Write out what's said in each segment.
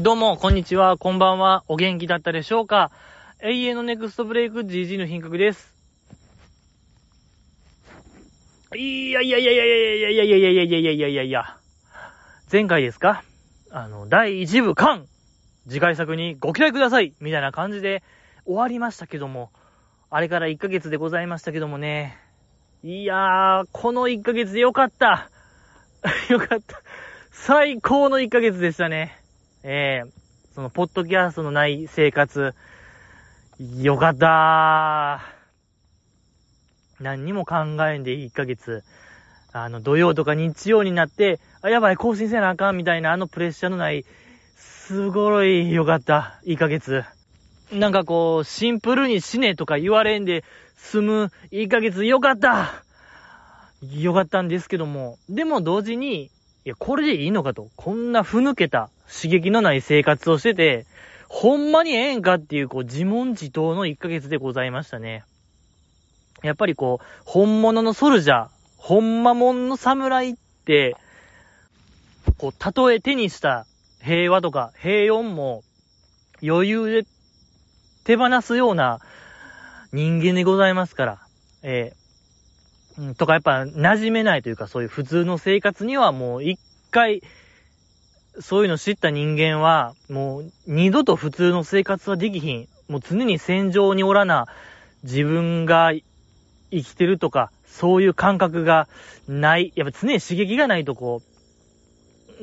どうもこんにちは、こんばんは。お元気だったでしょうか。永遠のネクストブレイク GG の品格です。いや、前回ですか、第1部完次回作にご期待くださいみたいな感じで終わりましたけども、あれから1ヶ月でございましたけどもね、いやー、この1ヶ月でよかったよかった、最高の1ヶ月でしたね。そのポッドキャストのない生活よかったー。何にも考えんで1ヶ月、土曜とか日曜になって、あ、やばい更新せなあかんみたいな、あのプレッシャーのない、すごいよかった1ヶ月。なんかこうシンプルに死ねとか言われんで済む1ヶ月よかったよかったんですけども、でも同時に、いや、これでいいのかと。こんなふぬけた刺激のない生活をしてて、ほんまにええんかっていう、こう、自問自答の1ヶ月でございましたね。やっぱりこう、本物のソルジャー、ほんまもんの侍って、こう、たとえ手にした平和とか平穏も余裕で手放すような人間でございますから、とかやっぱ馴染めないというか、そういう普通の生活にはもう一回そういうの知った人間はもう二度と普通の生活はできひん、もう常に戦場におらな自分が生きてるとかそういう感覚がない、やっぱ常に刺激がないとこ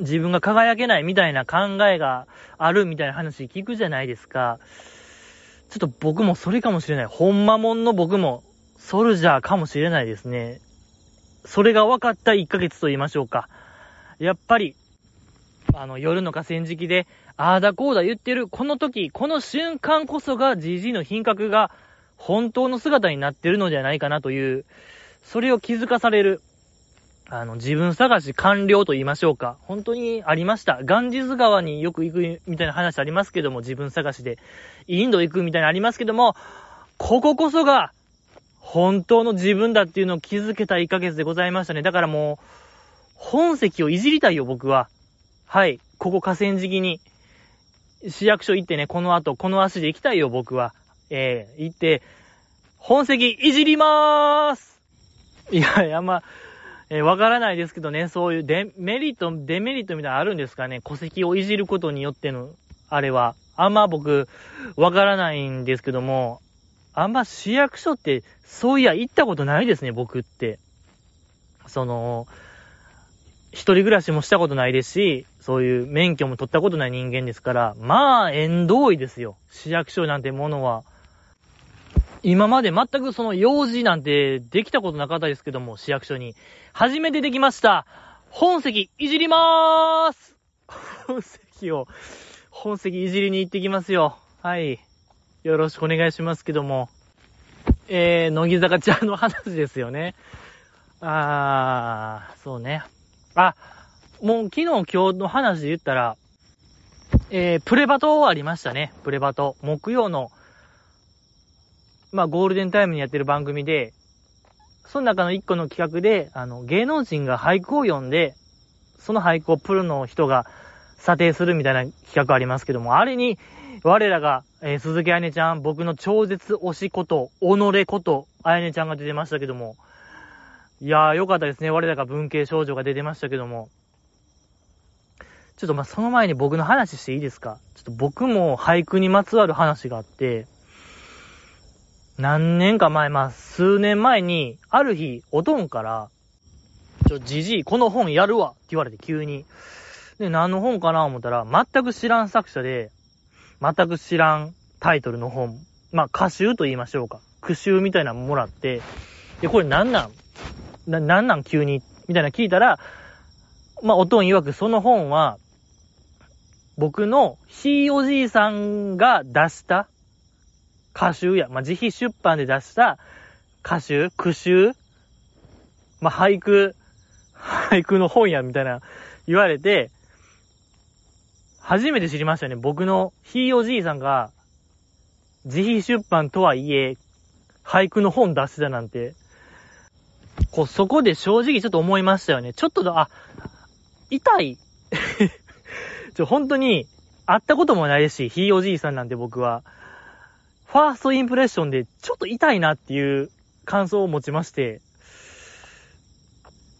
う自分が輝けないみたいな考えがあるみたいな話聞くじゃないですか。ちょっと僕もそれかもしれない、ほんまもんの僕もソルジャーかもしれないですね。それが分かった1ヶ月と言いましょうか。やっぱり夜の河川敷でああだこうだ言ってるこの時、この瞬間こそが GG の品格が本当の姿になってるのではないかなという、それを気づかされる自分探し完了と言いましょうか。本当にありました。ガンジス川によく行くみたいな話ありますけども、自分探しでインド行くみたいなありますけども、こここそが本当の自分だっていうのを気づけた1ヶ月でございましたね。だからもう本籍をいじりたいよ僕は。はい、ここ河川敷に市役所行ってね、この後この足で行きたいよ僕は。行って本籍いじりまーす。いやいや、わからないですけどね、そういうメリットデメリットみたいなのあるんですかね、戸籍をいじることによってのあれは。あんま僕わからないんですけども、あんま市役所ってそういや行ったことないですね僕って。一人暮らしもしたことないですし、そういう免許も取ったことない人間ですから、まあ縁遠いですよ市役所なんてものは。今まで全くその用事なんてできたことなかったですけども、市役所に初めてできました。本籍いじりまーす本籍いじりに行ってきますよ。はい、よろしくお願いしますけども、乃木坂ちゃんの話ですよね。そうね。もう昨日今日の話で言ったら、プレバトありましたね。プレバト。木曜の、ゴールデンタイムにやってる番組で、その中の一個の企画で、芸能人が俳句を読んで、その俳句をプロの人が査定するみたいな企画ありますけども、あれに、我らが、鈴木あやねちゃん、僕の超絶推しこと、己こと、あやねちゃんが出てましたけども、いやー、よかったですね。我らが文系少女が出てましたけども、ちょっとその前に僕の話していいですか。ちょっと僕も俳句にまつわる話があって、何年か前、数年前に、ある日、おとんから、じじい、この本やるわって言われて急に。で、何の本かな思ったら、全く知らん作者で、全く知らんタイトルの本、歌集と言いましょうか、句集みたいなのもらって、でこれなんなん急にみたいな聞いたら、おとん曰くその本は僕のひいおじいさんが出した歌集や、自費出版で出した歌集、句集、俳句の本やみたいな言われて、初めて知りましたね。僕のひいおじいさんが自費出版とはいえ俳句の本出してたなんて、そこで正直ちょっと思いましたよね。ちょっと、痛い本当に会ったこともないですし、ひいおじいさんなんで僕は、ファーストインプレッションでちょっと痛いなっていう感想を持ちまして、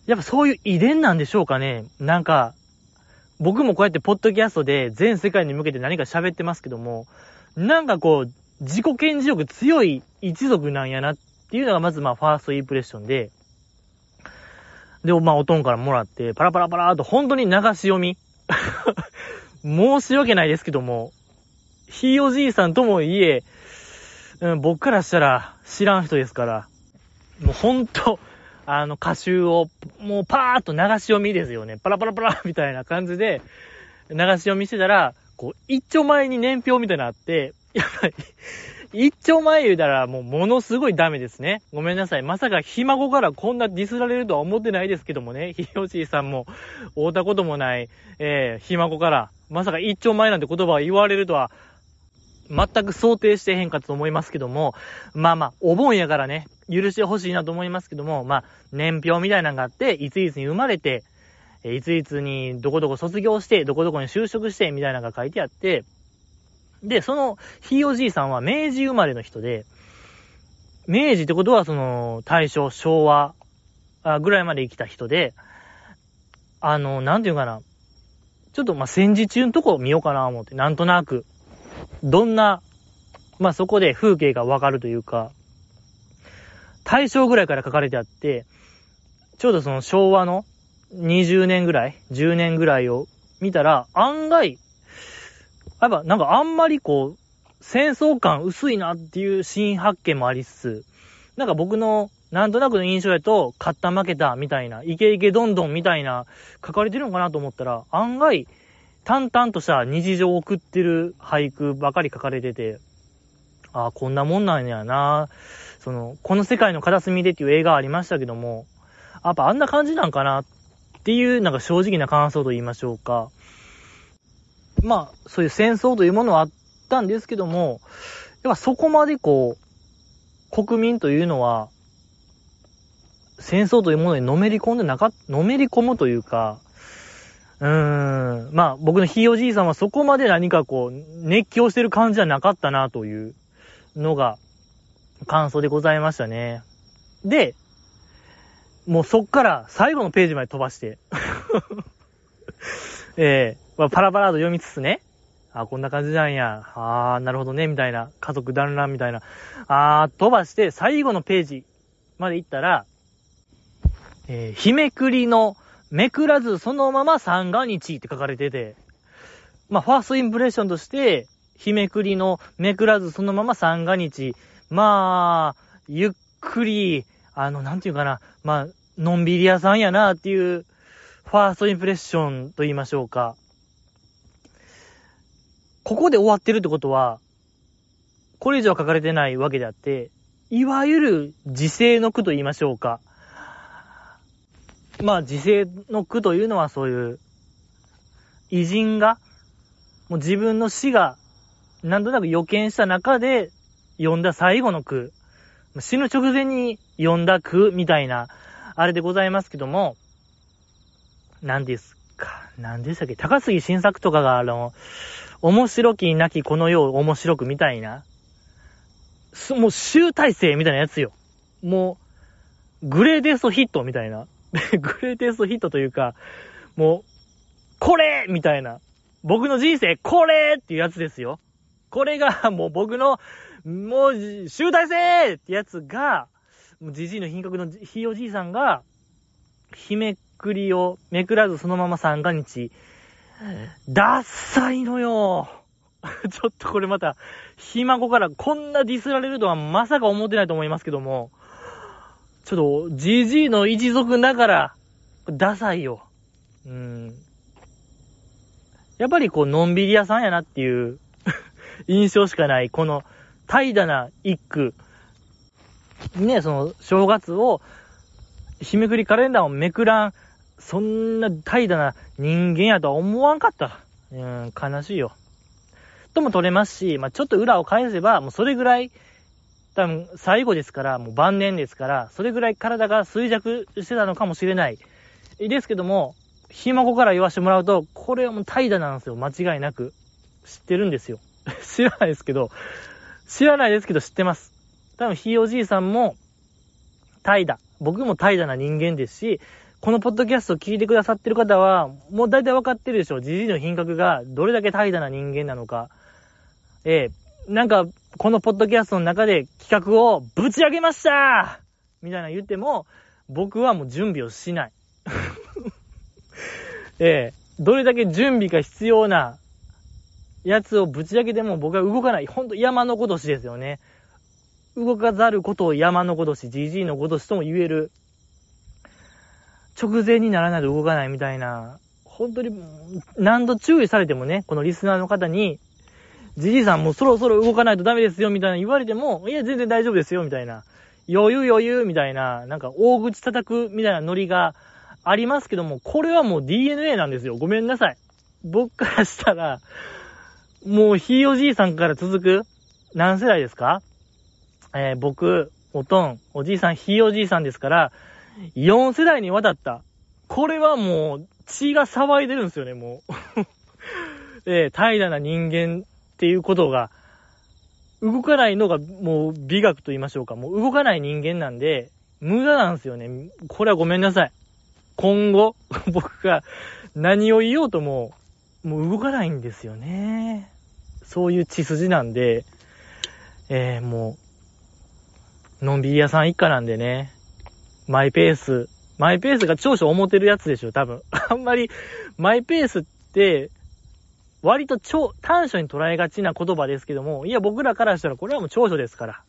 やっぱそういう遺伝なんでしょうかね。なんか、僕もこうやってポッドキャストで全世界に向けて何か喋ってますけども、なんかこう、自己顕示欲強い一族なんやなっていうのがまずまあファーストインプレッションで、で、まあおとんからもらって、パラパラパラーと本当に流し読み。申し訳ないですけども、ひいおじいさんともいえ、僕からしたら知らん人ですから、もうほんと、歌集をもうパーッと流し読みですよね。パラパラパラみたいな感じで流し読みしてたら、こう、一丁前に年表みたいなのあって、やばい。一丁前言うたらもうものすごいダメですね。ごめんなさい。まさかひ孫からこんなディスられるとは思ってないですけどもね。ひよじいさんも会うたこともない、ひ孫からまさか一丁前なんて言葉を言われるとは全く想定してへんかと思いますけども、まあまあお盆やからね、許してほしいなと思いますけども、まあ年表みたいなのがあって、いついつに生まれて、いついつにどこどこ卒業して、どこどこに就職してみたいなのが書いてあって、で、そのひいおじいさんは明治生まれの人で、明治ってことはその大正、昭和ぐらいまで生きた人で、なんていうかな、ちょっとまあ戦時中のとこ見ようかな思って、なんとなく、どんな、まあそこで風景がわかるというか、大正ぐらいから書かれてあって、ちょうどその昭和の20年ぐらい、10年ぐらいを見たら、案外、やっぱなんかあんまりこう戦争感薄いなっていう新発見もありつつ、なんか僕のなんとなくの印象やと勝った負けたみたいな、イケイケどんどんみたいな書かれてるのかなと思ったら、案外淡々とした日常を送ってる俳句ばかり書かれてて、ああこんなもんなんやな、そのこの世界の片隅でっていう映画ありましたけども、やっぱあんな感じなんかなっていう、なんか正直な感想と言いましょうか。まあ、そういう戦争というものはあったんですけども、やっぱそこまでこう、国民というのは、戦争というものにのめり込むというか、まあ僕のひいおじいさんはそこまで何かこう、熱狂してる感じはなかったなというのが、感想でございましたね。で、もうそっから最後のページまで飛ばして、パラパラと読みつつね、あ、こんな感じなんや、あー、なるほどねみたいな、家族団らんみたいな、あー飛ばして最後のページまで行ったら、日めくりのめくらずそのまま三が日って書かれてて、まあファーストインプレッションとして日めくりのめくらずそのまま三が日、まあゆっくり、なんていうかな、まあのんびり屋さんやなっていうファーストインプレッションと言いましょうか。ここで終わってるってことは、これ以上は書かれてないわけであって、いわゆる時世の句と言いましょうか。まあ時世の句というのはそういう、偉人が、もう自分の死が、なんとなく予見した中で、詠んだ最後の句。死ぬ直前に詠んだ句みたいな、あれでございますけども、何でしたっけ、高杉晋作とかが面白きなきこの世を面白くみたいな、もう集大成みたいなやつよ。もうグレーテストヒットみたいなグレーテストヒットというか、もうこれみたいな、僕の人生これっていうやつですよ。これがもう僕のもう集大成ってやつが、じじいの品格のひいおじいさんがめくりをめくらずそのまま三が日、ダッサいのよちょっとこれまたひ孫からこんなディスられるとはまさか思ってないと思いますけども、ちょっとジジイの一族ながらダサいよ。やっぱりこうのんびり屋さんやなっていう印象しかないこの怠惰な一句ね。その正月を日めくりカレンダーをめくらん、そんな怠惰な人間やとは思わんかった。悲しいよ。とも取れますし、まぁ、ちょっと裏を返せば、もうそれぐらい、多分最後ですから、もう晩年ですから、それぐらい体が衰弱してたのかもしれない。ですけども、ひ孫から言わしてもらうと、これはもう怠惰なんですよ、間違いなく。知ってるんですよ。知らないですけど知ってます。多分ひいおじいさんも怠惰、僕も怠惰な人間ですし、このポッドキャストを聞いてくださってる方はもう大体分かってるでしょう。じじいの品格がどれだけ怠惰な人間なのか。なんかこのポッドキャストの中で企画をぶち上げましたみたいな言っても、僕はもう準備をしない。どれだけ準備が必要なやつをぶち上げても僕は動かない。ほんと山のごとしですよね。動かざることを山のごとし、じじいのごとしとも言える。直前にならないと動かないみたいな。本当に何度注意されてもね、このリスナーの方に、じじいさんもうそろそろ動かないとダメですよみたいな言われても、いや全然大丈夫ですよみたいな。余裕みたいな、なんか大口叩くみたいなノリがありますけども、これはもう DNA なんですよ。ごめんなさい。僕からしたら、もうひいおじいさんから続く、何世代ですか？僕、おとん、おじいさん、ひいおじいさんですから、4世代にわたった。これはもう血が騒いでるんですよね、もう。怠惰な人間っていうことが、動かないのがもう美学と言いましょうか。もう動かない人間なんで、無駄なんですよね。これはごめんなさい。今後、僕が何を言おうとも、もう動かないんですよね。そういう血筋なんで、もう、のんびり屋さん一家なんでね。マイペースが長所思ってるやつでしょ、多分。あんまり、マイペースって、割と短所に捉えがちな言葉ですけども、いや、僕らからしたらこれはもう長所ですから。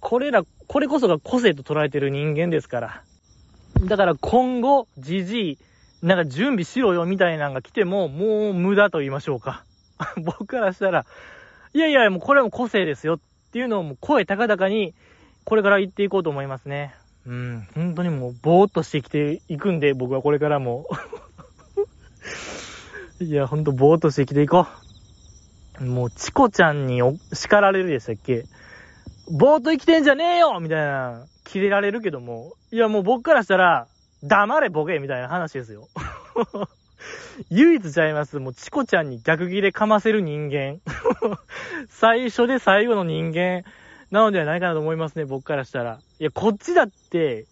これこそが個性と捉えてる人間ですから。だから今後、じじい、なんか準備しろよみたいなのが来ても、もう無駄と言いましょうか。僕からしたら、いや、もうこれはもう個性ですよっていうのをもう声高々に、これから言っていこうと思いますね。本当にもうぼーっとしてきていくんで、僕はこれからもいや、ほんとぼーっとしてきていこう。もうチコちゃんに叱られるでしたっけ？ぼーっと生きてんじゃねえよみたいなキレられるけども、いやもう僕からしたら黙れボケみたいな話ですよ。唯一ちゃいます。もうチコちゃんに逆ギレかませる人間最初で最後の人間なのではないかなと思いますね、僕からしたら。いや、こっちだって、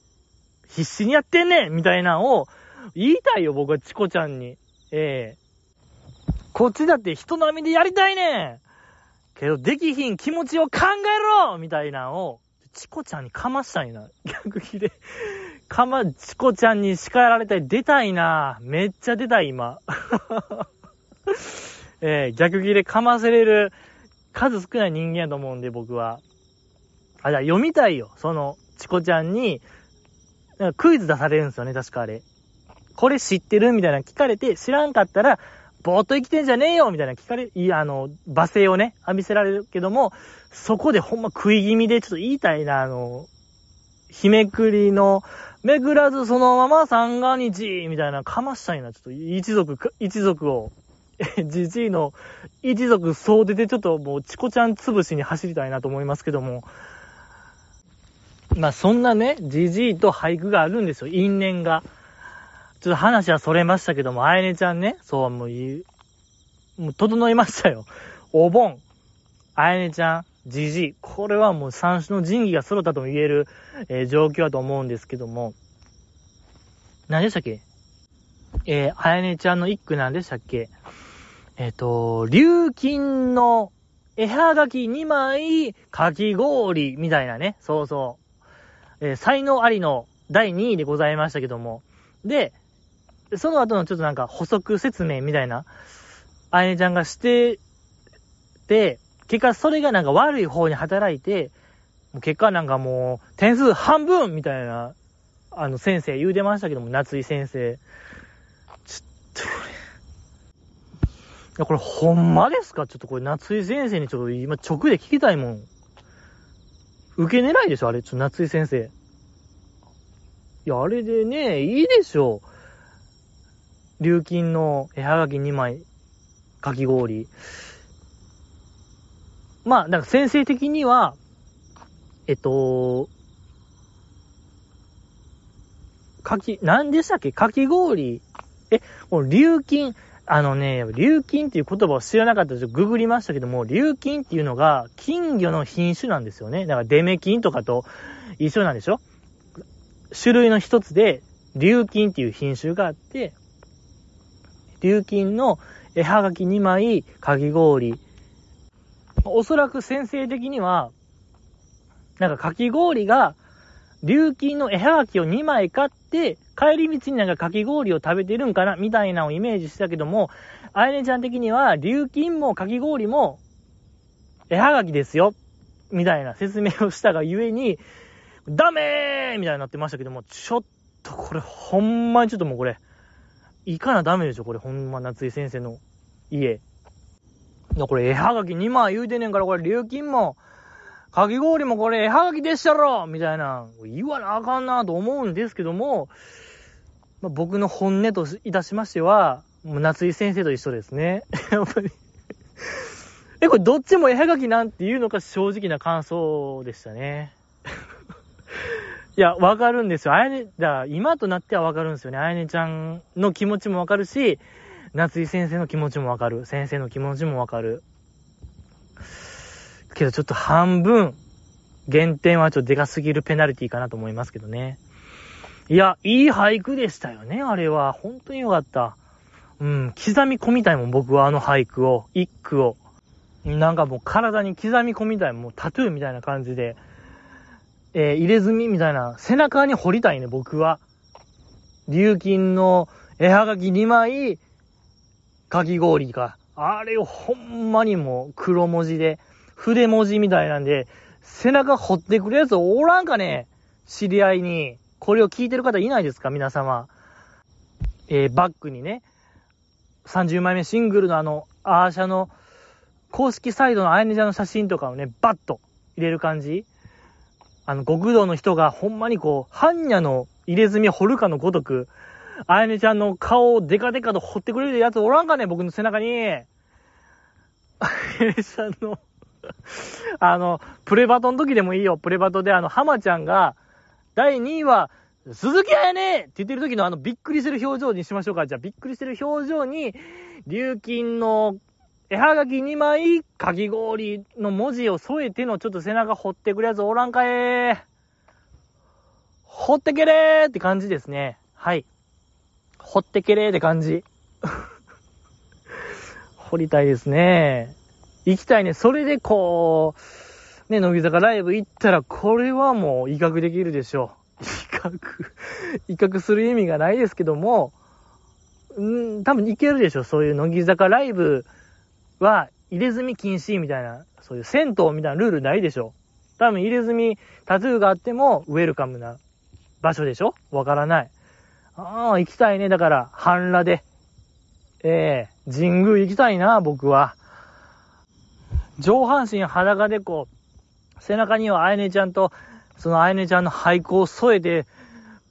必死にやってんねんみたいなのを、言いたいよ、僕はチコちゃんに。こっちだって人並みでやりたいねんけど、できひん気持ちを考えろみたいなのを、チコちゃんにかましたいな。逆切れ。チコちゃんに叱られたい。出たいな。めっちゃ出たい、今。逆切れかませれる数少ない人間やと思うんで、僕は。あ、じゃあ読みたいよ。その、チコちゃんに、なんかクイズ出されるんですよね、確かあれ。これ知ってるみたいな聞かれて、知らんかったら、ぼーっと生きてんじゃねえよみたいな聞かれ、罵声をね、浴びせられるけども、そこでほんま食い気味で、ちょっと言いたいな、日めくりの、めくらずそのまま三が日みたいな、かましたいな、ちょっと一族を。じじいの一族総出でちょっともうチコちゃん潰しに走りたいなと思いますけども。まあそんなね、じじいと俳句があるんですよ、因縁が。ちょっと話はそれましたけども、あやねちゃんね、そう、もう整いましたよ。お盆、あやねちゃん、じじい、これはもう三種の神器が揃ったとも言える、状況だと思うんですけども。何でしたっけ？あやねちゃんの一句なんでしたっけ？琉金の絵はがき2枚、かき氷、みたいなね。そうそう。才能ありの第2位でございましたけども。で、その後のちょっとなんか補足説明みたいな、あやねちゃんがしてて、結果それがなんか悪い方に働いて、結果なんかもう点数半分みたいな、先生言うてましたけども、夏井先生。ちょっとこれ。いや、これほんまですか？ちょっとこれ夏井先生にちょっと今直で聞きたいもん。受け狙いでしょあれ、ちょっと夏井先生。いや、あれでね、いいでしょ。琉金の絵はがき2枚、かき氷。まあ、なんか先生的には、何でしたっけ？かき氷。この琉金。琉金っていう言葉を知らなかったのでググりましたけども、琉金っていうのが金魚の品種なんですよね。だからデメ金とかと一緒なんでしょ。種類の一つで琉金っていう品種があって、琉金の絵はがき2枚、かき氷、おそらく先生的にはなんかかき氷が琉金の絵はがきを2枚買って帰り道になんかかき氷を食べてるんかなみたいなのをイメージしたけども、あやねちゃん的には琉金もかき氷も絵はがきですよみたいな説明をしたがゆえにダメーみたいになってましたけども、ちょっとこれほんまにちょっともうこれいかなダメでしょ。これほんま夏井先生の家これ絵はがき2枚言うてねんから、これ琉金もかき氷もこれ絵はがきでしたろみたいな言わなあかんなと思うんですけども、僕の本音といたしましてはもう夏井先生と一緒ですねやっぱりこれどっちも絵はがきなんていうのか正直な感想でしたねいやわかるんですよ、あやねだから今となってはわかるんですよね。あやねちゃんの気持ちもわかるし、夏井先生の気持ちもわかる、先生の気持ちもわかるけど、ちょっと半分減点はちょっとでかすぎるペナルティかなと思いますけどね。いやいい俳句でしたよね、あれは本当によかった。刻み込みたいもん、僕はあの俳句を、一句をなんかもう体に刻み込みたい、もうタトゥーみたいな感じで、入れ墨みたいな背中に彫りたいね。僕は琉金の絵はがき2枚かき氷か、あれをほんまにもう黒文字で筆文字みたいなんで背中彫ってくるやつおらんかね、知り合いに。これを聞いてる方いないですか皆様。バックにね、30枚目シングルのあのアーシャの公式サイドのあやねちゃんの写真とかをねバッと入れる感じ、極道の人がほんまにこう般若の入れ墨彫るかのごとくあやねちゃんの顔をデカデカと彫ってくれるやつおらんかね、僕の背中に。あやねちゃんのプレバトの時でもいいよ。プレバトで浜ちゃんが第2位は鈴木あやねって言ってる時のびっくりしてる表情にしましょうか。じゃあびっくりしてる表情に琉金の絵はがき2枚かき氷の文字を添えてのちょっと背中彫ってくるやつおらんかえ、彫ってけれーって感じですね。はい、掘ってけれーって感じ掘りたいですね、行きたいね。それでこうね、乃木坂ライブ行ったらこれはもう威嚇できるでしょう。威嚇する意味がないですけども、多分いけるでしょ。そういう乃木坂ライブは入れ墨禁止みたいな、そういう銭湯みたいなルールないでしょ。多分入れ墨タトゥーがあってもウェルカムな場所でしょ、わからない。ああ、行きたいね。だから、半裸で。神宮行きたいな、僕は。上半身裸でこう、背中にはあやねちゃんと、そのあやねちゃんの俳句を添えて、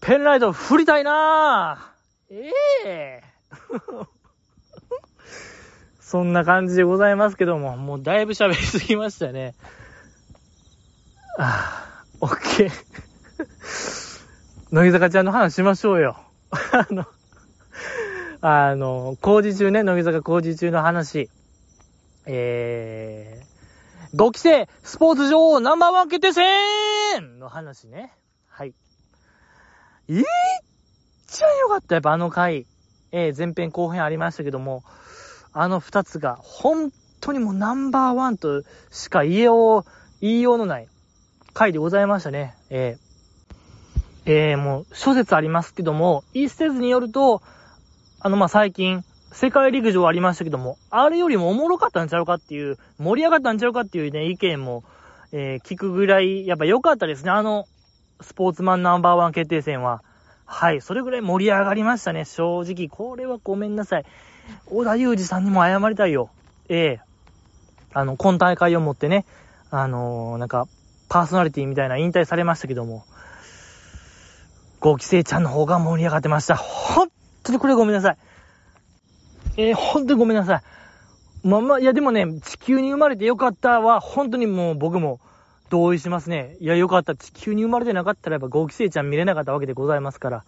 ペンライトを振りたいな。そんな感じでございますけども、もうだいぶ喋りすぎましたね。オッケー。乃木坂ちゃんの話しましょうよ。工事中ね、乃木坂工事中の話。5期生スポーツ女王ナンバーワン決定戦の話ね。はい。いっちゃよかった、やっぱあの回。前編後編ありましたけども、あの2つが本当にもうナンバーワンとしか言いようのない回でございましたね。もう諸説ありますけども、一説によると、最近世界陸上ありましたけども、あれよりもおもろかったんちゃうかっていう、盛り上がったんちゃうかっていうね、意見も、聞くぐらいやっぱ良かったですね、あのスポーツマンナンバーワン決定戦は。はい、それぐらい盛り上がりましたね。正直これはごめんなさい、織田裕二さんにも謝りたいよ。今大会をもってね、なんかパーソナリティみたいな引退されましたけども、5期生ちゃんの方が盛り上がってました。本当にこれごめんなさい。本当にごめんなさい。いやでもね、地球に生まれてよかったは、本当にもう僕も同意しますね。いやよかった。地球に生まれてなかったらやっぱ5期生ちゃん見れなかったわけでございますから、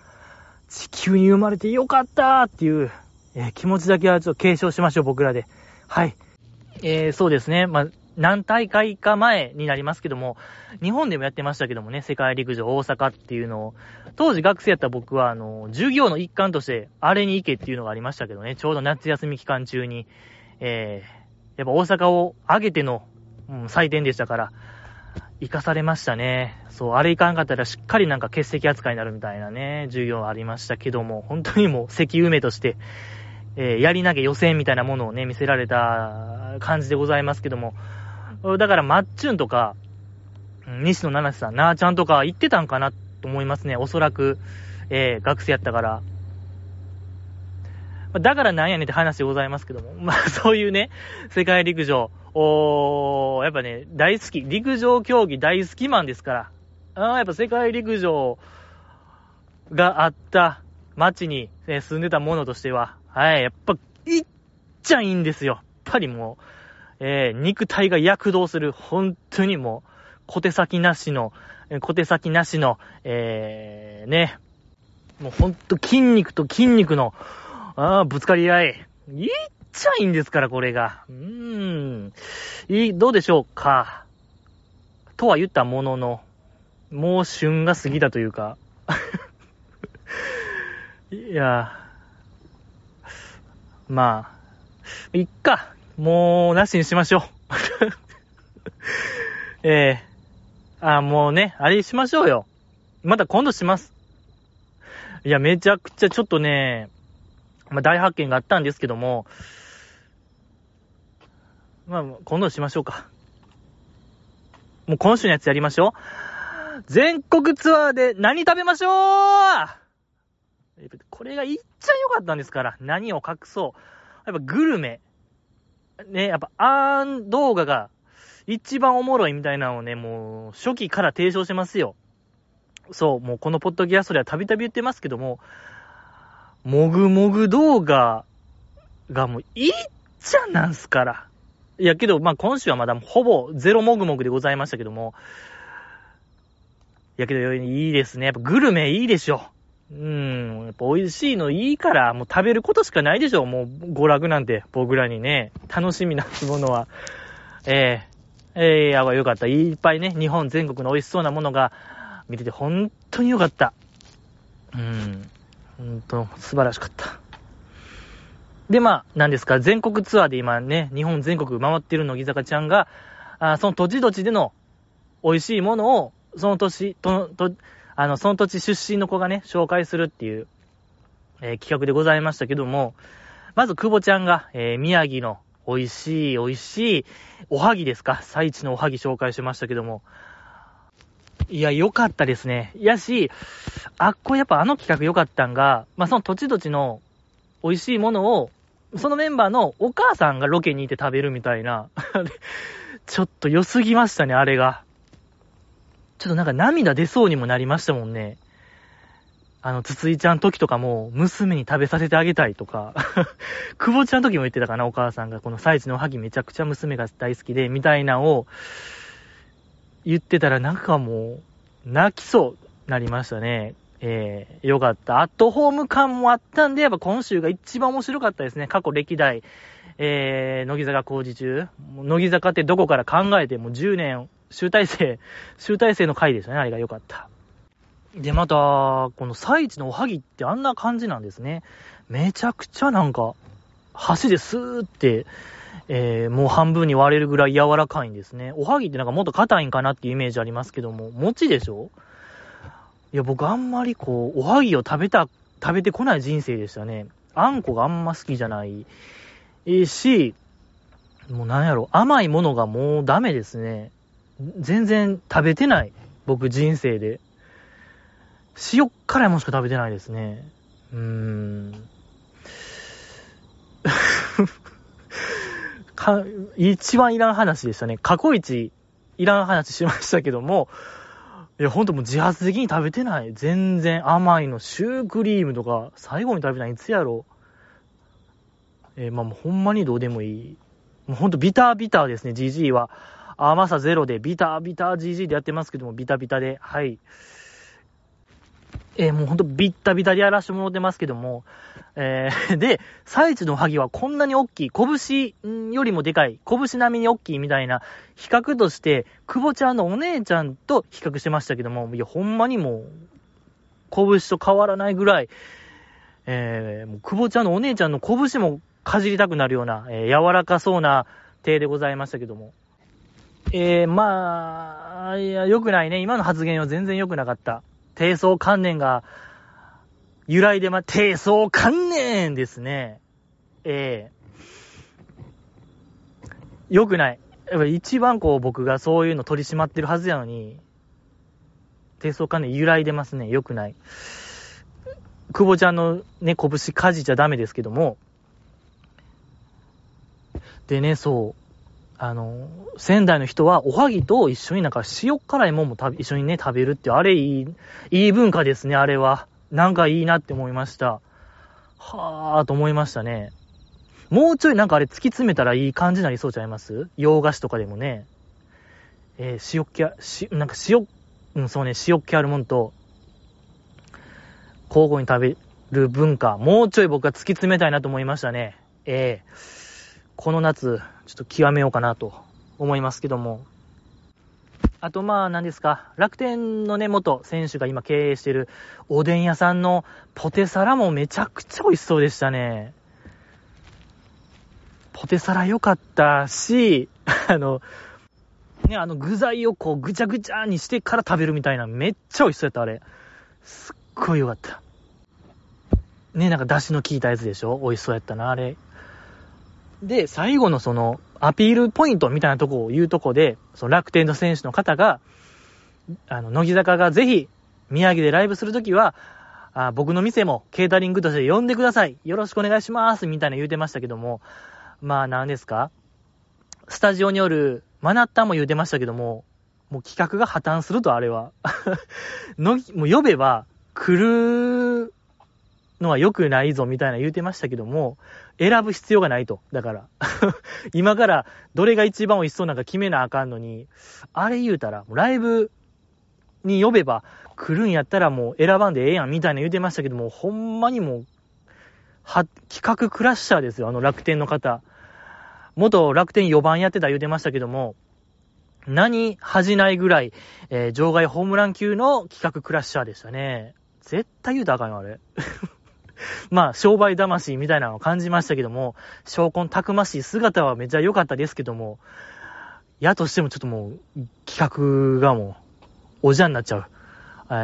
地球に生まれてよかったっていう、気持ちだけはちょっと継承しましょう、僕らで。はい。そうですね。まあ、何大会か前になりますけども、日本でもやってましたけどもね、世界陸上大阪っていうのを、当時学生やった僕は、授業の一環として、あれに行けっていうのがありましたけどね、ちょうど夏休み期間中に、やっぱ大阪を挙げての、祭典でしたから、生かされましたね。そう、あれ行かんかったらしっかりなんか欠席扱いになるみたいなね、授業ありましたけども、本当にもう関埋めとして、やり投げ予選みたいなものをね、見せられた感じでございますけども、だからマッチュンとか、西野七瀬さん、なあちゃんとか行ってたんかなと思いますね、おそらく、学生やったから。だからなんやねんって話でございますけども、まあそういうね、世界陸上、やっぱね、大好き、陸上競技大好きマンですから、やっぱ世界陸上があった町に住んでたものとしては、はい、やっぱいっちゃいいんですよ。やっぱりもう、肉体が躍動する、本当にもう小手先なしの、ね、もうほんと筋肉と筋肉のぶつかり合い、いっちゃいいんですから、これが。どうでしょうか。とは言ったものの、もう旬が過ぎたというか。いや、まあ、いっか。もう、なしにしましょう。もうね、あれしましょうよ。また今度します。いや、めちゃくちゃちょっとね、まあ、大発見があったんですけども、まあ、今度しましょうか。もう今週のやつやりましょう。全国ツアーで何食べましょう。これがいっちゃ良かったんですから、何を隠そう。やっぱグルメ。ね、やっぱあん動画が一番おもろいみたいなのをね、もう初期から提唱してますよ。そう、もうこのポッドキャストではたびたび言ってますけども、もぐもぐ動画がもういっちゃなんすから。いやけど、まあ今週はまだほぼゼロもぐもぐでございましたけども。いやけどいいですね。やっぱグルメいいでしょ。やっぱ美味しいのいいから、もう食べることしかないでしょ。もう娯楽なんて僕らにね、楽しみなものは。よかった。いっぱいね、日本全国の美味しそうなものが見れて本当によかった。本当素晴らしかった。で、まあ、何ですか、全国ツアーで今ね、日本全国回ってる乃木坂ちゃんが、その土地土地での美味しいものを、その土地出身の子がね、紹介するっていう、企画でございましたけども、まず久保ちゃんが、宮城の美味しいおはぎですか、最地のおはぎ紹介しましたけども、いや、良かったですね。いやし、やっぱあの企画良かったんが、まあ、その土地土地の美味しいものを、そのメンバーのお母さんがロケに行って食べるみたいな。ちょっと良すぎましたね、あれが。ちょっとなんか涙出そうにもなりましたもんね。筒井ちゃん時とかも、娘に食べさせてあげたいとか。久保ちゃん時も言ってたかな、お母さんが。この最地のおはぎめちゃくちゃ娘が大好きで、みたいなを、言ってたらなんかもう泣きそうなりましたね。よかった。アットホーム感もあったんで、やっぱ今週が一番面白かったですね。過去歴代、乃木坂工事中、乃木坂ってどこから考えても10年集大成の回でしたね。あれが良かった。で、またこの最地のおはぎってあんな感じなんですね。めちゃくちゃなんか箸でスーって。もう半分に割れるぐらい柔らかいんですね。おはぎってなんかもっと硬いんかなっていうイメージありますけども、餅でしょ？いや、僕あんまりこう、おはぎを食べてこない人生でしたね。あんこがあんま好きじゃないし、もうなんやろ、甘いものがもうダメですね。全然食べてない。僕人生で。塩辛いもんしか食べてないですね。一番いらん話でしたね。過去一いらん話しましたけども、いや、ほんともう自発的に食べてない。全然甘いの、シュークリームとか、最後に食べたのいつやろう。まあもうほんまにどうでもいい。もうほんとビターですね、GG は。甘さゼロで、ビターGG でやってますけども、ビタビタで、はい。もうほんとビッタビタでやらしてもらってますけども、で、最地の萩はこんなに大きい、拳よりもでかい、拳並みに大きいみたいな、比較として、久保ちゃんのお姉ちゃんと比較してましたけども、いや、ほんまにもう、拳と変わらないぐらい、もう久保ちゃんのお姉ちゃんの拳もかじりたくなるような、柔らかそうな手でございましたけども。まあ、いや、良くないね。今の発言は全然良くなかった。低層観念が由来で低層観念ですね。良くない。やっぱ一番こう僕がそういうの取り締まってるはずやのに、低層観念由来でますね。良くない。久保ちゃんのね、拳かじっちゃダメですけども。でね、そう。仙台の人はおはぎと一緒になんか塩辛いもんも一緒にね食べるっていう、あれいい文化ですね。あれはなんかいいなって思いました。はぁーと思いましたね。もうちょいなんかあれ突き詰めたらいい感じになりそうちゃいます？洋菓子とかでもね、塩気あなんか塩、うん、そうね、塩気あるもんと交互に食べる文化、もうちょい僕は突き詰めたいなと思いましたね。この夏、ちょっと極めようかなと思いますけども。あと、まあ、何ですか。楽天のね、元選手が今経営しているおでん屋さんのポテサラもめちゃくちゃ美味しそうでしたね。ポテサラ良かったし、ね、具材をこうぐちゃぐちゃにしてから食べるみたいな、めっちゃ美味しそうやった、あれ。すっごい良かった。ね、なんか出汁の効いたやつでしょ？美味しそうやったな、あれ。で、最後のその、アピールポイントみたいなとこを言うとこで、その楽天の選手の方が、乃木坂がぜひ、宮城でライブするときは、僕の店もケータリングとして呼んでください。よろしくお願いします。みたいな言うてましたけども、まあ何ですか？スタジオによるマナッタも言うてましたけども、もう企画が破綻すると、あれは。もう呼べば来るのは良くないぞみたいな言うてましたけども、選ぶ必要がないと。だから今からどれが一番美味しそうなんか決めなあかんのに、あれ言うたらライブに呼べば来るんやったらもう選ばんでええやんみたいな言うてましたけども、ほんまにもう企画クラッシャーですよ。楽天の方、元楽天4番やってた言うてましたけども、何恥じないぐらい、場外ホームラン級の企画クラッシャーでしたね。絶対言うたらあかんよ、あれ。まあ、商売魂みたいなのを感じましたけども、証拠たくましい姿はめちゃ良かったですけども、やとしてもちょっともう、企画がもう、おじゃんになっちゃう、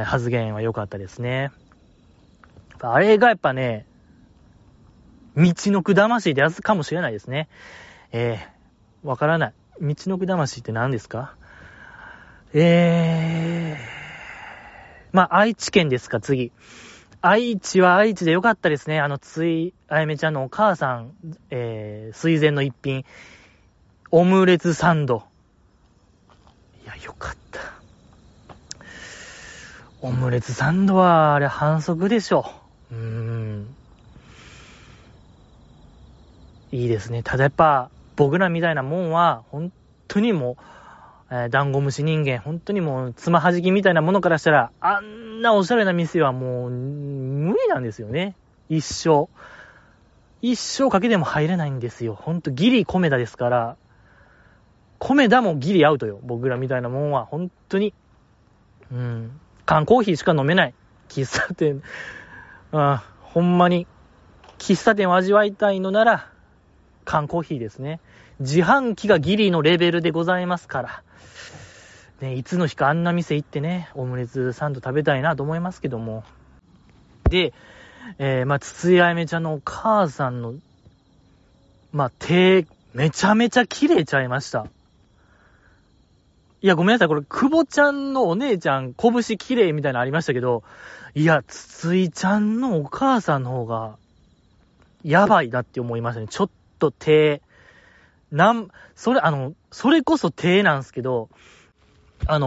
発言は良かったですね。あれがやっぱね、道のく魂でやつかもしれないですね。わからない。道のく魂って何ですか？まあ、愛知県ですか、次。愛知は愛知で良かったですね。あやめちゃんのお母さん、垂涎の一品、オムレツサンド。いや、良かった。オムレツサンドは、あれ、反則でしょう。いいですね。ただやっぱ、僕らみたいなもんは、本当にもう、ダンゴムシ人間、本当にもう、つまはじきみたいなものからしたら、そんなおしゃれな店はもう無理なんですよね。一生かけても入れないんですよ。ほんとギリコメダですから、コメダもギリアウトよ、僕らみたいなもんは。本当に缶コーヒーしか飲めない喫茶店、ほんまに喫茶店を味わいたいのなら缶コーヒーですね。自販機がギリのレベルでございますからね、いつの日かあんな店行ってね、オムレツサンド食べたいなと思いますけども。で、まあ、筒井あやめちゃんのお母さんの、まあ、手、めちゃめちゃ綺麗ちゃいました。いや、ごめんなさい、これ、久保ちゃんのお姉ちゃん、拳綺麗みたいなのありましたけど、いや、筒井ちゃんのお母さんの方が、やばいなって思いましたね。ちょっと手、それこそ手なんですけど、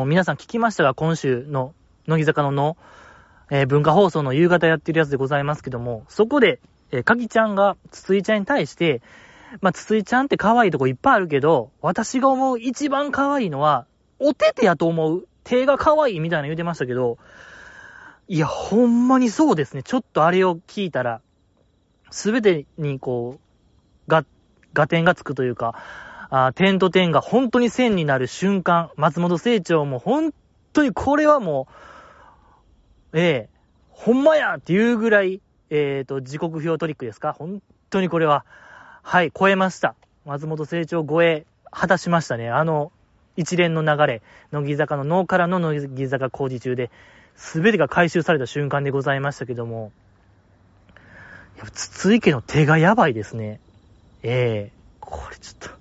皆さん聞きましたが、今週の乃木坂の、文化放送の夕方やってるやつでございますけども、そこで、かきちゃんが筒井ちゃんに対して、まあ、筒井ちゃんって可愛いとこいっぱいあるけど、私が思う一番可愛いのは、お手手やと思う。手が可愛いみたいな言うてましたけど、いや、ほんまにそうですね。ちょっとあれを聞いたら、すべてにこう、合点がつくというか、点と点が本当に線になる瞬間、松本清張も本当にこれはもう、ほんまやっていうぐらい、時刻表トリックですか。本当にこれは、はい、超えました。松本清張超え、果たしましたね。一連の流れ、乃木坂の脳からの乃木坂工事中で、全てが回収された瞬間でございましたけども、やっぱ筒井家の手がやばいですね。これちょっと、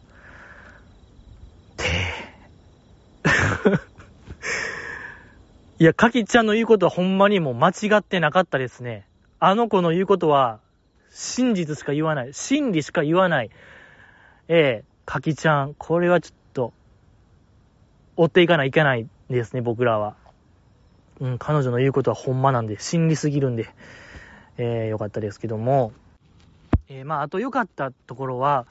いや、かきちゃんの言うことはほんまにもう間違ってなかったですね。あの子の言うことは、真実しか言わない。真理しか言わない。かきちゃん、これはちょっと、追っていかないといけないですね、僕らは。うん、彼女の言うことはほんまなんで、真理すぎるんで、よかったですけども。あと良かったところは、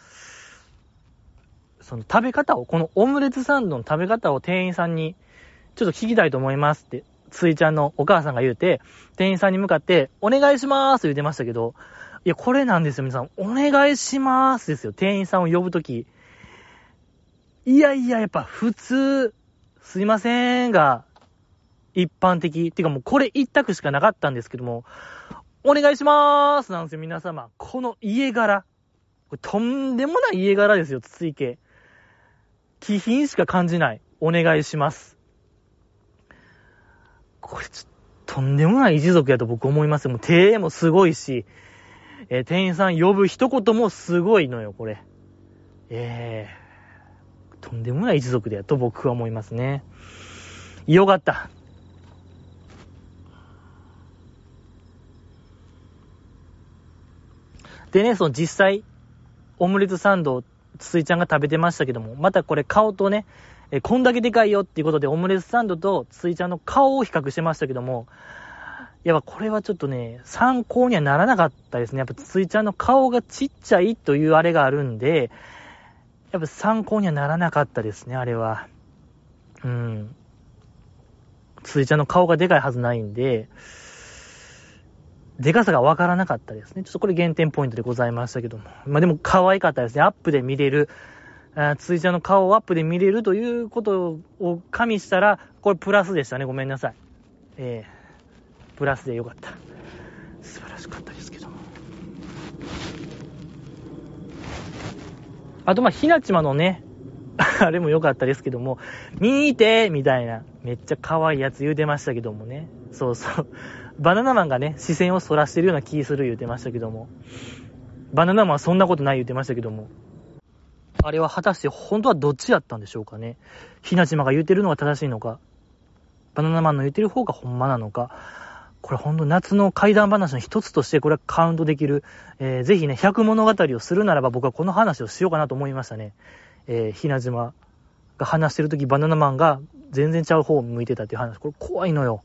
その食べ方を、このオムレツサンドの食べ方を店員さんに、ちょっと聞きたいと思いますって、ついちゃんのお母さんが言うて、店員さんに向かって、お願いしまーすと言ってましたけど、いや、これなんですよ、皆さん。お願いしまーすですよ。店員さんを呼ぶとき。いやいや、やっぱ普通、すいませんが、一般的。てかもうこれ一択しかなかったんですけども、お願いしまーすなんですよ、皆様。この家柄。これとんでもない家柄ですよ、筒井家。気品しか感じない。お願いします。これちょっととんでもない一族やと僕思いますよ。もう手もすごいし、店員さん呼ぶ一言もすごいのよ、これ。とんでもない一族だよと僕は思いますね。よかった。でね、その実際、オムレツサンドを筒井ちゃんが食べてましたけども、またこれ顔とね、こんだけでかいよっていうことでオムレツサンドとついちゃんの顔を比較してましたけども、やっぱこれはちょっとね、参考にはならなかったですね。やっぱついちゃんの顔がちっちゃいというあれがあるんで、やっぱ参考にはならなかったですね、あれは。うん。ついちゃんの顔がでかいはずないんで、でかさがわからなかったですね。ちょっとこれ減点ポイントでございましたけども。まあでも可愛かったですね。アップで見れる。ついちゃんの顔をアップで見れるということを加味したら、これプラスでしたね。ごめんなさい。プラスでよかった。素晴らしかったですけども。あと、ひなちまのね、あれもよかったですけども、見てみたいな、めっちゃ可愛いやつ言うてましたけどもね。そうそう。バナナマンがね、視線をそらしてるような気する言うてましたけども。バナナマンはそんなことない言うてましたけども。あれは果たして本当はどっちだったんでしょうかね。ひなちまが言ってるのが正しいのか、バナナマンの言ってる方がほんまなのか、これ本当夏の怪談話の一つとしてこれはカウントできる、ぜひね、百物語をするならば僕はこの話をしようかなと思いましたね。ひなちまが話してるときバナナマンが全然ちゃう方を向いてたっていう話、これ怖いのよ。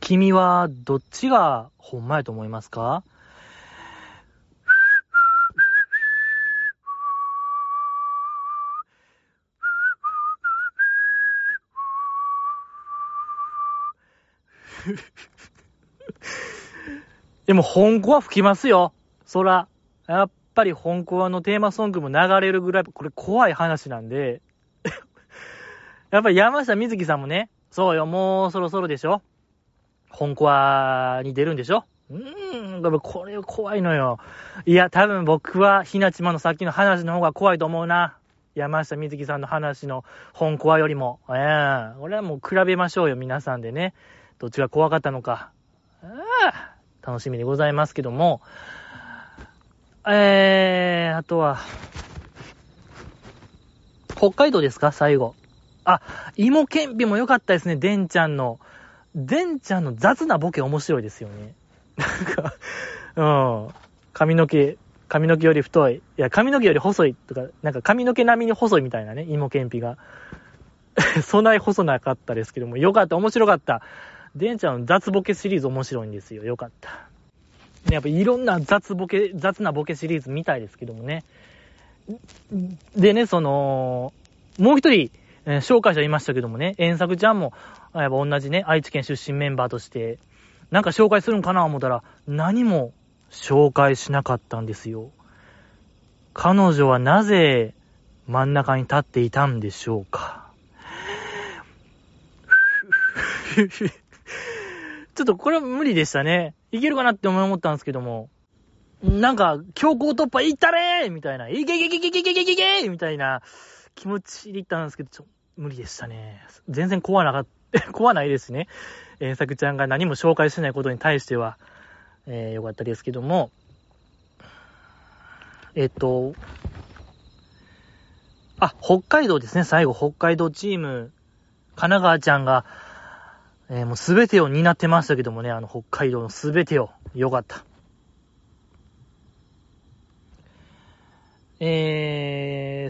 君はどっちがほんまやと思いますか？でも本コア吹きますよ。そらやっぱり本コアのテーマソングも流れるぐらいこれ怖い話なんでやっぱり山下美月さんもね、そうよ、もうそろそろでしょ、本コアに出るんでしょ。これ怖いのよ。いや、多分僕はひなちまのさっきの話の方が怖いと思うな、山下美月さんの話の本コアよりも。これはもう比べましょうよ、皆さんでね、どっちが怖かったのか。楽しみでございますけども。あとは、北海道ですか、最後。芋けんぴも良かったですね、でんちゃんの雑なボケ面白いですよね。髪の毛より太い。いや、髪の毛より細いとか、なんか髪の毛並みに細いみたいなね、芋けんぴが。そんなに細なかったですけども、良かった、面白かった。でんちゃんの雑ボケシリーズ面白いんですよ。よかった。ね、やっぱいろんな雑なボケシリーズみたいですけどもね。でね、もう一人、紹介者いましたけどもね、遠作ちゃんもやっぱ同じね愛知県出身メンバーとしてなんか紹介するんかな思ったら何も紹介しなかったんですよ。彼女はなぜ真ん中に立っていたんでしょうか。ちょっとこれは無理でしたね。いけるかなって思ったんですけども、なんか強行突破いったれーみたいな、いけいけいけいけいけいけいけみたいな気持ちでいったんですけど、ちょっと無理でしたね。全然怖ないですね。さくちゃんが何も紹介しないことに対しては、よかったですけども、北海道ですね。最後北海道チーム神奈川ちゃんが、もうすべてを担ってましたけどもね、あの北海道のすべてをよかった。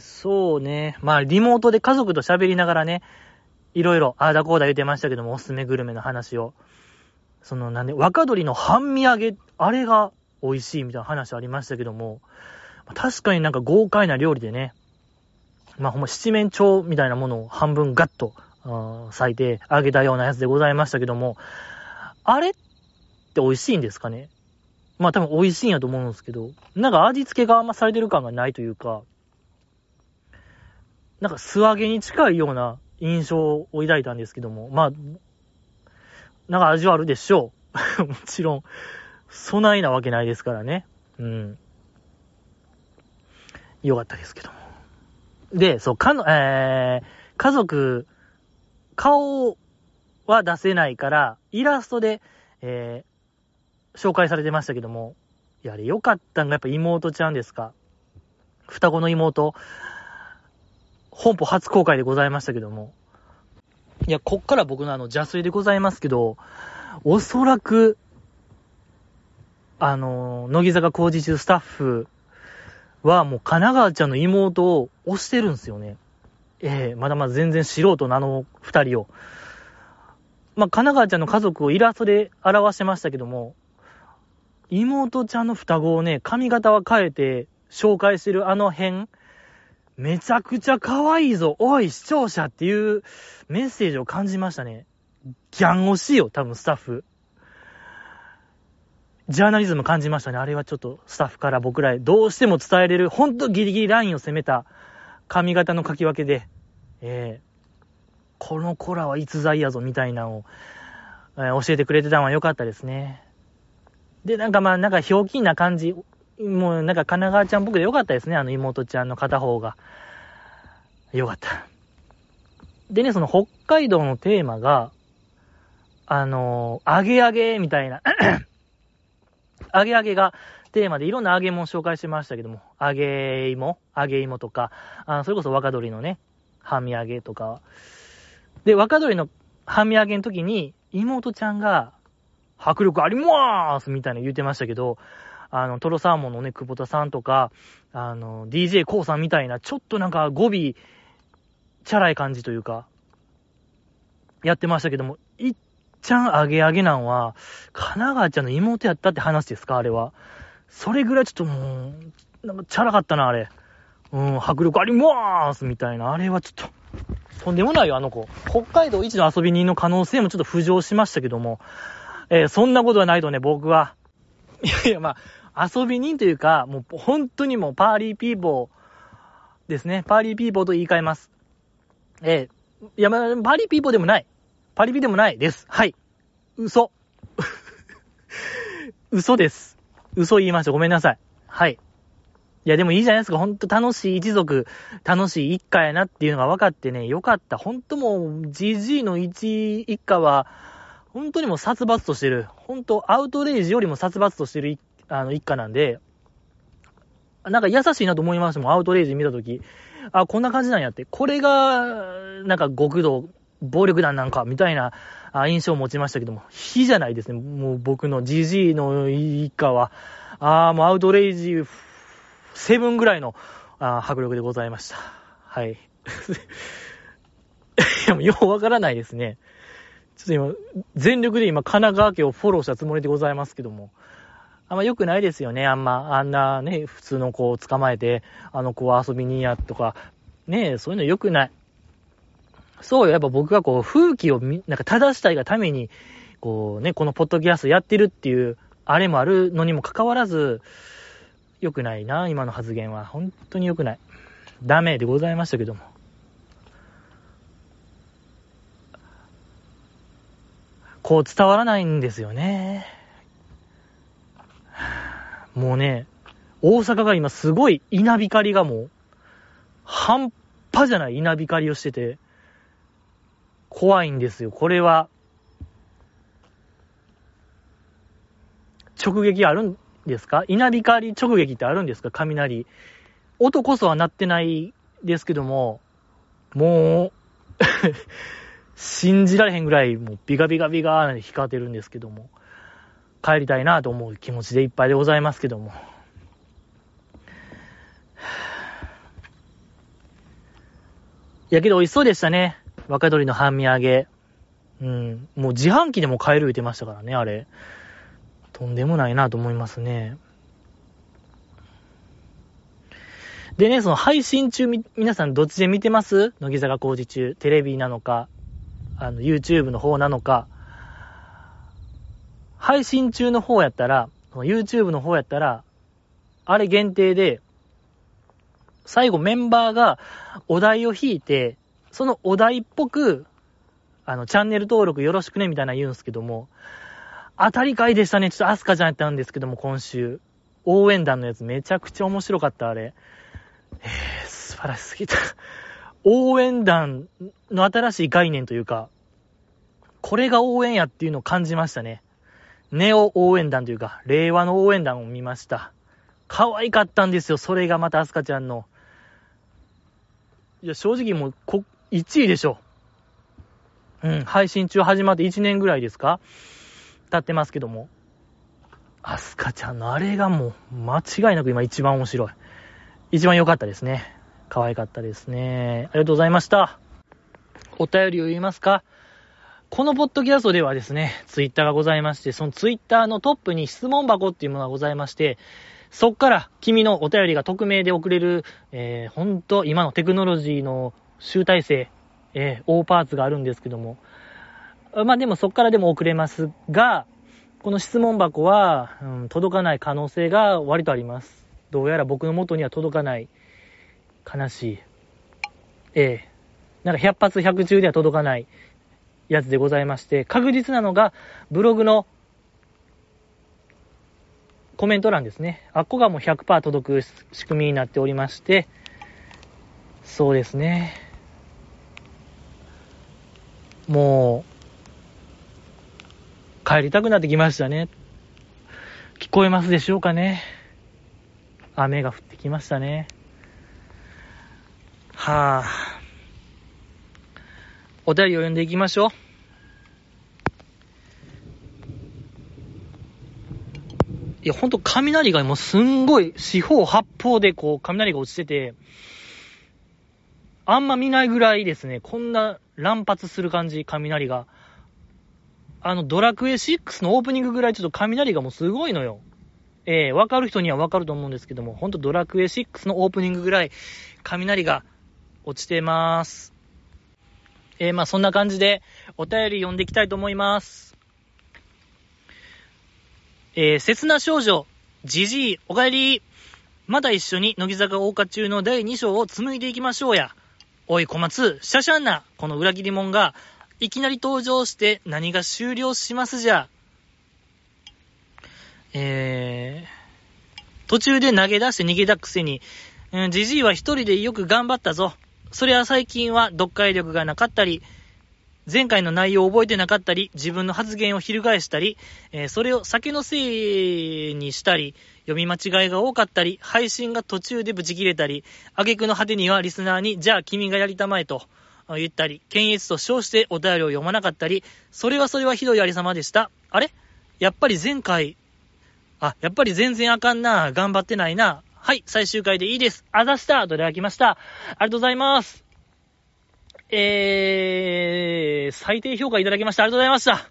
そうね。まあ、リモートで家族と喋りながらね、いろいろ、ああだこうだ言ってましたけども、おすすめグルメの話を。若鶏の半身揚げ、あれが美味しいみたいな話ありましたけども、確かになんか豪快な料理でね、まあほんま七面鳥みたいなものを半分ガッと、裂いて揚げたようなやつでございましたけども、あれって美味しいんですかね。まあ多分美味しいんやと思うんですけど、なんか味付けがあんまされてる感がないというか、なんか素揚げに近いような印象を抱いたんですけども、まあ、なんか味はあるでしょう。もちろん、そないなわけないですからね。うん。よかったですけども。で、そう、家族、顔は出せないから、イラストで、紹介されてましたけども、いや、あれ良かったのがやっぱ妹ちゃんですか。双子の妹、本邦初公開でございましたけども。いや、こっから僕の邪推でございますけど、おそらく、乃木坂工事中スタッフはもう神奈川ちゃんの妹を推してるんですよね。まだまだ全然素人な二人を。まあ、神奈川ちゃんの家族をイラストで表してましたけども、妹ちゃんの双子をね、髪型は変えて紹介してるあの辺、めちゃくちゃ可愛いぞ、おい視聴者っていうメッセージを感じましたね。ギャン推しよ、多分スタッフ。ジャーナリズム感じましたね。あれはちょっとスタッフから僕らへどうしても伝えれる、ほんとギリギリラインを攻めた髪型の書き分けで、この子らは逸材やぞみたいなのを、教えてくれてたのは良かったですね。で、なんかまあ、なんかひょうきんな感じ、もうなんか神奈川ちゃんっぽくで良かったですね。あの妹ちゃんの片方が良かった。でね、その北海道のテーマが揚げ揚げみたいな揚げ揚げがテーマでいろんな揚げ物を紹介してましたけども、揚げ芋とか、それこそ若鶏のね半身揚げとかで、若鶏の半身揚げの時に妹ちゃんが迫力ありますみたいな言ってましたけど、トロサーモンのね久保田さんとか、DJ コウさんみたいなちょっとなんか語尾チャラい感じというかやってましたけども、いっちゃんあげあげなんは神奈川ちゃんの妹やったって話ですか。あれはそれぐらいちょっともうなんかチャラかったな、あれ。迫力ありますみたいな、あれはちょっととんでもないよ、あの子。北海道一の遊び人の可能性もちょっと浮上しましたけども、そんなことはないとね、僕は。まあ、遊び人というか、もう本当にもうパーリーピーポーですね。パーリーピーポーと言い換えます。いや、まあ、パーリーピーポーでもない。パーリーピーでもないです。はい。嘘。嘘です。嘘言いました。ごめんなさい。はい。いや、でもいいじゃないですか。本当楽しい一族、楽しい一家やなっていうのが分かってね、よかった。本当もう、ジジイの一家は、本当にもう殺伐としてる。本当アウトレイジよりも殺伐としてる一家なんで、なんか優しいなと思いましたもん。アウトレイジ見たとき、あ、こんな感じなんやって。これがなんか極道暴力団なんかみたいな印象を持ちましたけども、非じゃないですね。もう僕のジジイの一家は、もうアウトレイジ7ぐらいの迫力でございました。はい。いや、もうようわからないですね。ちょっと今、全力で今、神奈川家をフォローしたつもりでございますけども。あんま良くないですよね。あんなね、普通の子を捕まえて、あの子は遊びにやとか、ね、そういうの良くない。そうよ、やっぱ僕がこう風紀をなんか正したいがためにこうね、このポッドキャストやってるっていうあれもあるのにもかかわらず、良くないな今の発言は。本当に良くない、ダメでございましたけども。こう伝わらないんですよね。もうね、大阪が今すごい稲光がもう半端じゃない稲光をしてて怖いんですよ。これは直撃あるんですか？稲光直撃ってあるんですか？雷音こそは鳴ってないですけども、もう信じられへんぐらいもうビガビガビガーなんて光ってるんですけども、帰りたいなと思う気持ちでいっぱいでございますけども、やけど美味しそうでしたね、若鳥の半身揚げ。うん、もう自販機でも買える言ってましたからね、あれ。とんでもないなと思いますね。でね、その配信中、皆さんどっちで見てます？乃木坂工事中、テレビなのか、YouTube の方なのか。配信中の方やったら、YouTube の方やったら、あれ限定で、最後メンバーがお題を引いて、そのお題っぽく、チャンネル登録よろしくねみたいな言うんですけども、当たり会でしたね。ちょっとアスカちゃんやったんですけども、今週。応援団のやつめちゃくちゃ面白かった、あれ。素晴らしすぎた。応援団の新しい概念というか、これが応援やっていうのを感じましたね。ネオ応援団というか、令和の応援団を見ました。可愛かったんですよ、それがまたアスカちゃんの。いや、正直もう、1位でしょ。うん、配信中始まって1年ぐらいですか？立ってますけども、アスカちゃんのあれがもう間違いなく今一番面白い、一番良かったですね。可愛かったですね。ありがとうございました。お便りを言いますか。このポッドキャストではですね、ツイッターがございまして、そのツイッターのトップに質問箱っていうものがございまして、そっから君のお便りが匿名で送れる、本当今のテクノロジーの集大成、大パーツがあるんですけども、まあでもそっからでも送れますが、この質問箱は、届かない可能性が割とあります。どうやら僕の元には届かない。悲しい。なんか100発100中では届かないやつでございまして、確実なのがブログのコメント欄ですね。あっこがもう 100% 届く仕組みになっておりまして、そうですね。もう、帰りたくなってきましたね。聞こえますでしょうかね。雨が降ってきましたね。はぁ、お便りを読んでいきましょう。いや、ほんと雷がもうすんごい四方八方でこう雷が落ちてて、あんま見ないぐらいですね。こんな乱発する感じ、雷が。ドラクエ6のオープニングぐらいちょっと雷がもうすごいのよ。わかる人にはわかると思うんですけども、ほんとドラクエ6のオープニングぐらい雷が落ちてます。まあそんな感じでお便り読んでいきたいと思います。刹那少女ジジイおかえり。また一緒に乃木坂桜花中の第2章を紡いでいきましょうや。おい小松、シャシャンなこの裏切り者がいきなり登場して何が終了しますじゃ。途中で投げ出して逃げたくせに、ジジイは一人でよく頑張ったぞ。そりゃ最近は読解力がなかったり、前回の内容を覚えてなかったり、自分の発言を翻したり、それを酒のせいにしたり、読み間違いが多かったり、配信が途中でブチ切れたり、挙句の果てにはリスナーにじゃあ君がやりたまえと言ったり、検閲と称してお便りを読まなかったり、それはひどいありさまでした。あれやっぱり全然あかんな、頑張ってないな。はい、最終回でいいです、あざしたといただきました。ありがとうございます。最低評価いただきました。ありがとうございました。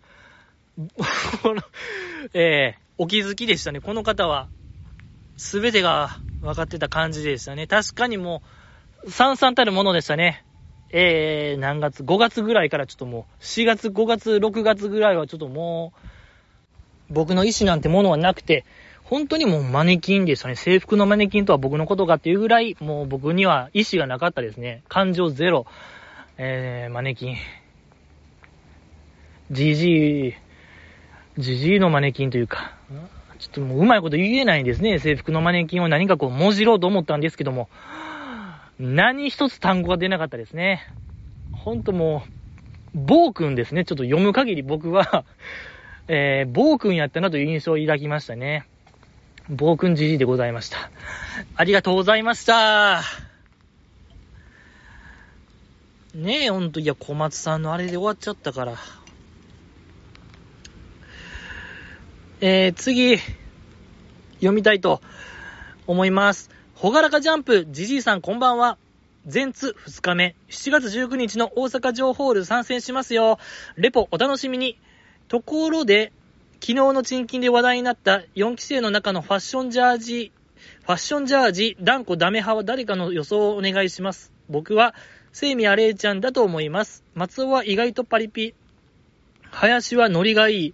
お気づきでしたね。この方は全てが分かってた感じでしたね。確かにもう散々たるものでしたね。何月、5月ぐらいからちょっともう、4月、5月、6月ぐらいはちょっともう、僕の意思なんてものはなくて、本当にもうマネキンでしたね。制服のマネキンとは僕のことかっていうぐらい、もう僕には意思がなかったですね。感情ゼロ。マネキン。ジジイのマネキンというか、ちょっともううまいこと言えないんですね。制服のマネキンを何かこう、もじろうと思ったんですけども、何一つ単語が出なかったですね。ほんともう、暴君ですね。ちょっと読む限り僕は、暴君やったなという印象を抱きましたね。暴君じじいでございました。ありがとうございました。ねえ、ほんと、いや、小松さんのあれで終わっちゃったから。次、読みたいと思います。ほがらかジャンプ、じじいさんこんばんは。全通2日目、7月19日の大阪城ホール参戦しますよ。レポお楽しみに。ところで、昨日のチンキンで話題になった4期生の中のファッションジャージ、断固ダメ派は誰かの予想をお願いします。僕は、セイミアレイちゃんだと思います。松尾は意外とパリピ。林はノリがいい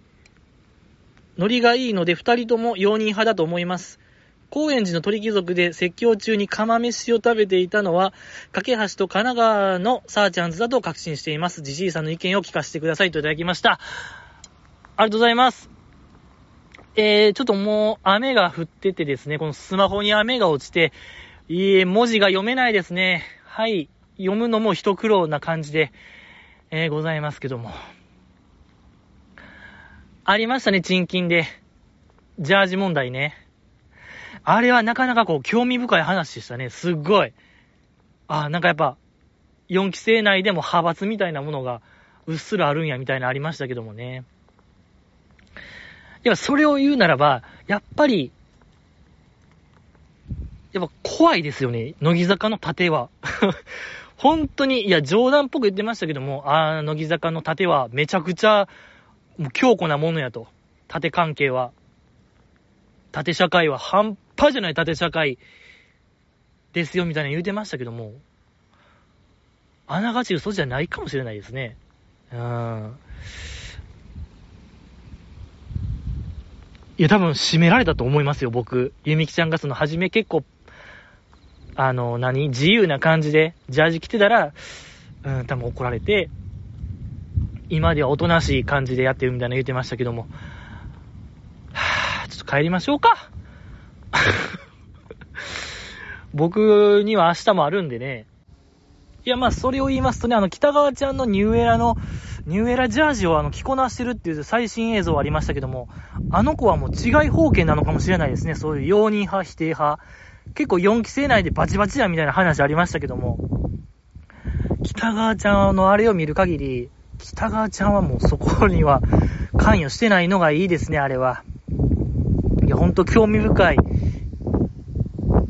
ので二人とも容認派だと思います。高円寺の鳥貴族で説教中に釜飯を食べていたのは、架橋と神奈川のサーチャンズだと確信しています。じじいさんの意見を聞かせてくださいといただきました。ありがとうございます。ちょっともう雨が降っててですね、このスマホに雨が落ちて、文字が読めないですね。はい。読むのも一苦労な感じで、ございますけども。ありましたね、チンキンで。ジャージ問題ね。あれはなかなかこう、興味深い話でしたね。すっごい。あ、なんかやっぱ、4期生内でも派閥みたいなものが、うっすらあるんや、みたいなありましたけどもね。いや、それを言うならば、やっぱ怖いですよね。乃木坂の盾は。本当に、いや、冗談っぽく言ってましたけども、乃木坂の盾はめちゃくちゃ、もう強固なものやと。盾関係は。縦社会は半端じゃない縦社会ですよみたいな言うてましたけども、あながち嘘じゃないかもしれないですね。いや多分締められたと思いますよ僕。ゆみきちゃんがその初め結構自由な感じでジャージ着てたら、多分怒られて、今ではおとなしい感じでやってるみたいな言うてましたけども。ちょっと帰りましょうか。僕には明日もあるんでね。いやまあそれを言いますとね、北川ちゃんのニューエラジャージを着こなしてるっていう最新映像ありましたけども、あの子はもう違い方形なのかもしれないですね。そういう容認派否定派、結構4期生内でバチバチやみたいな話ありましたけども、北川ちゃんのあれを見る限り、北川ちゃんはもうそこには関与してないのがいいですね。あれは本当興味深い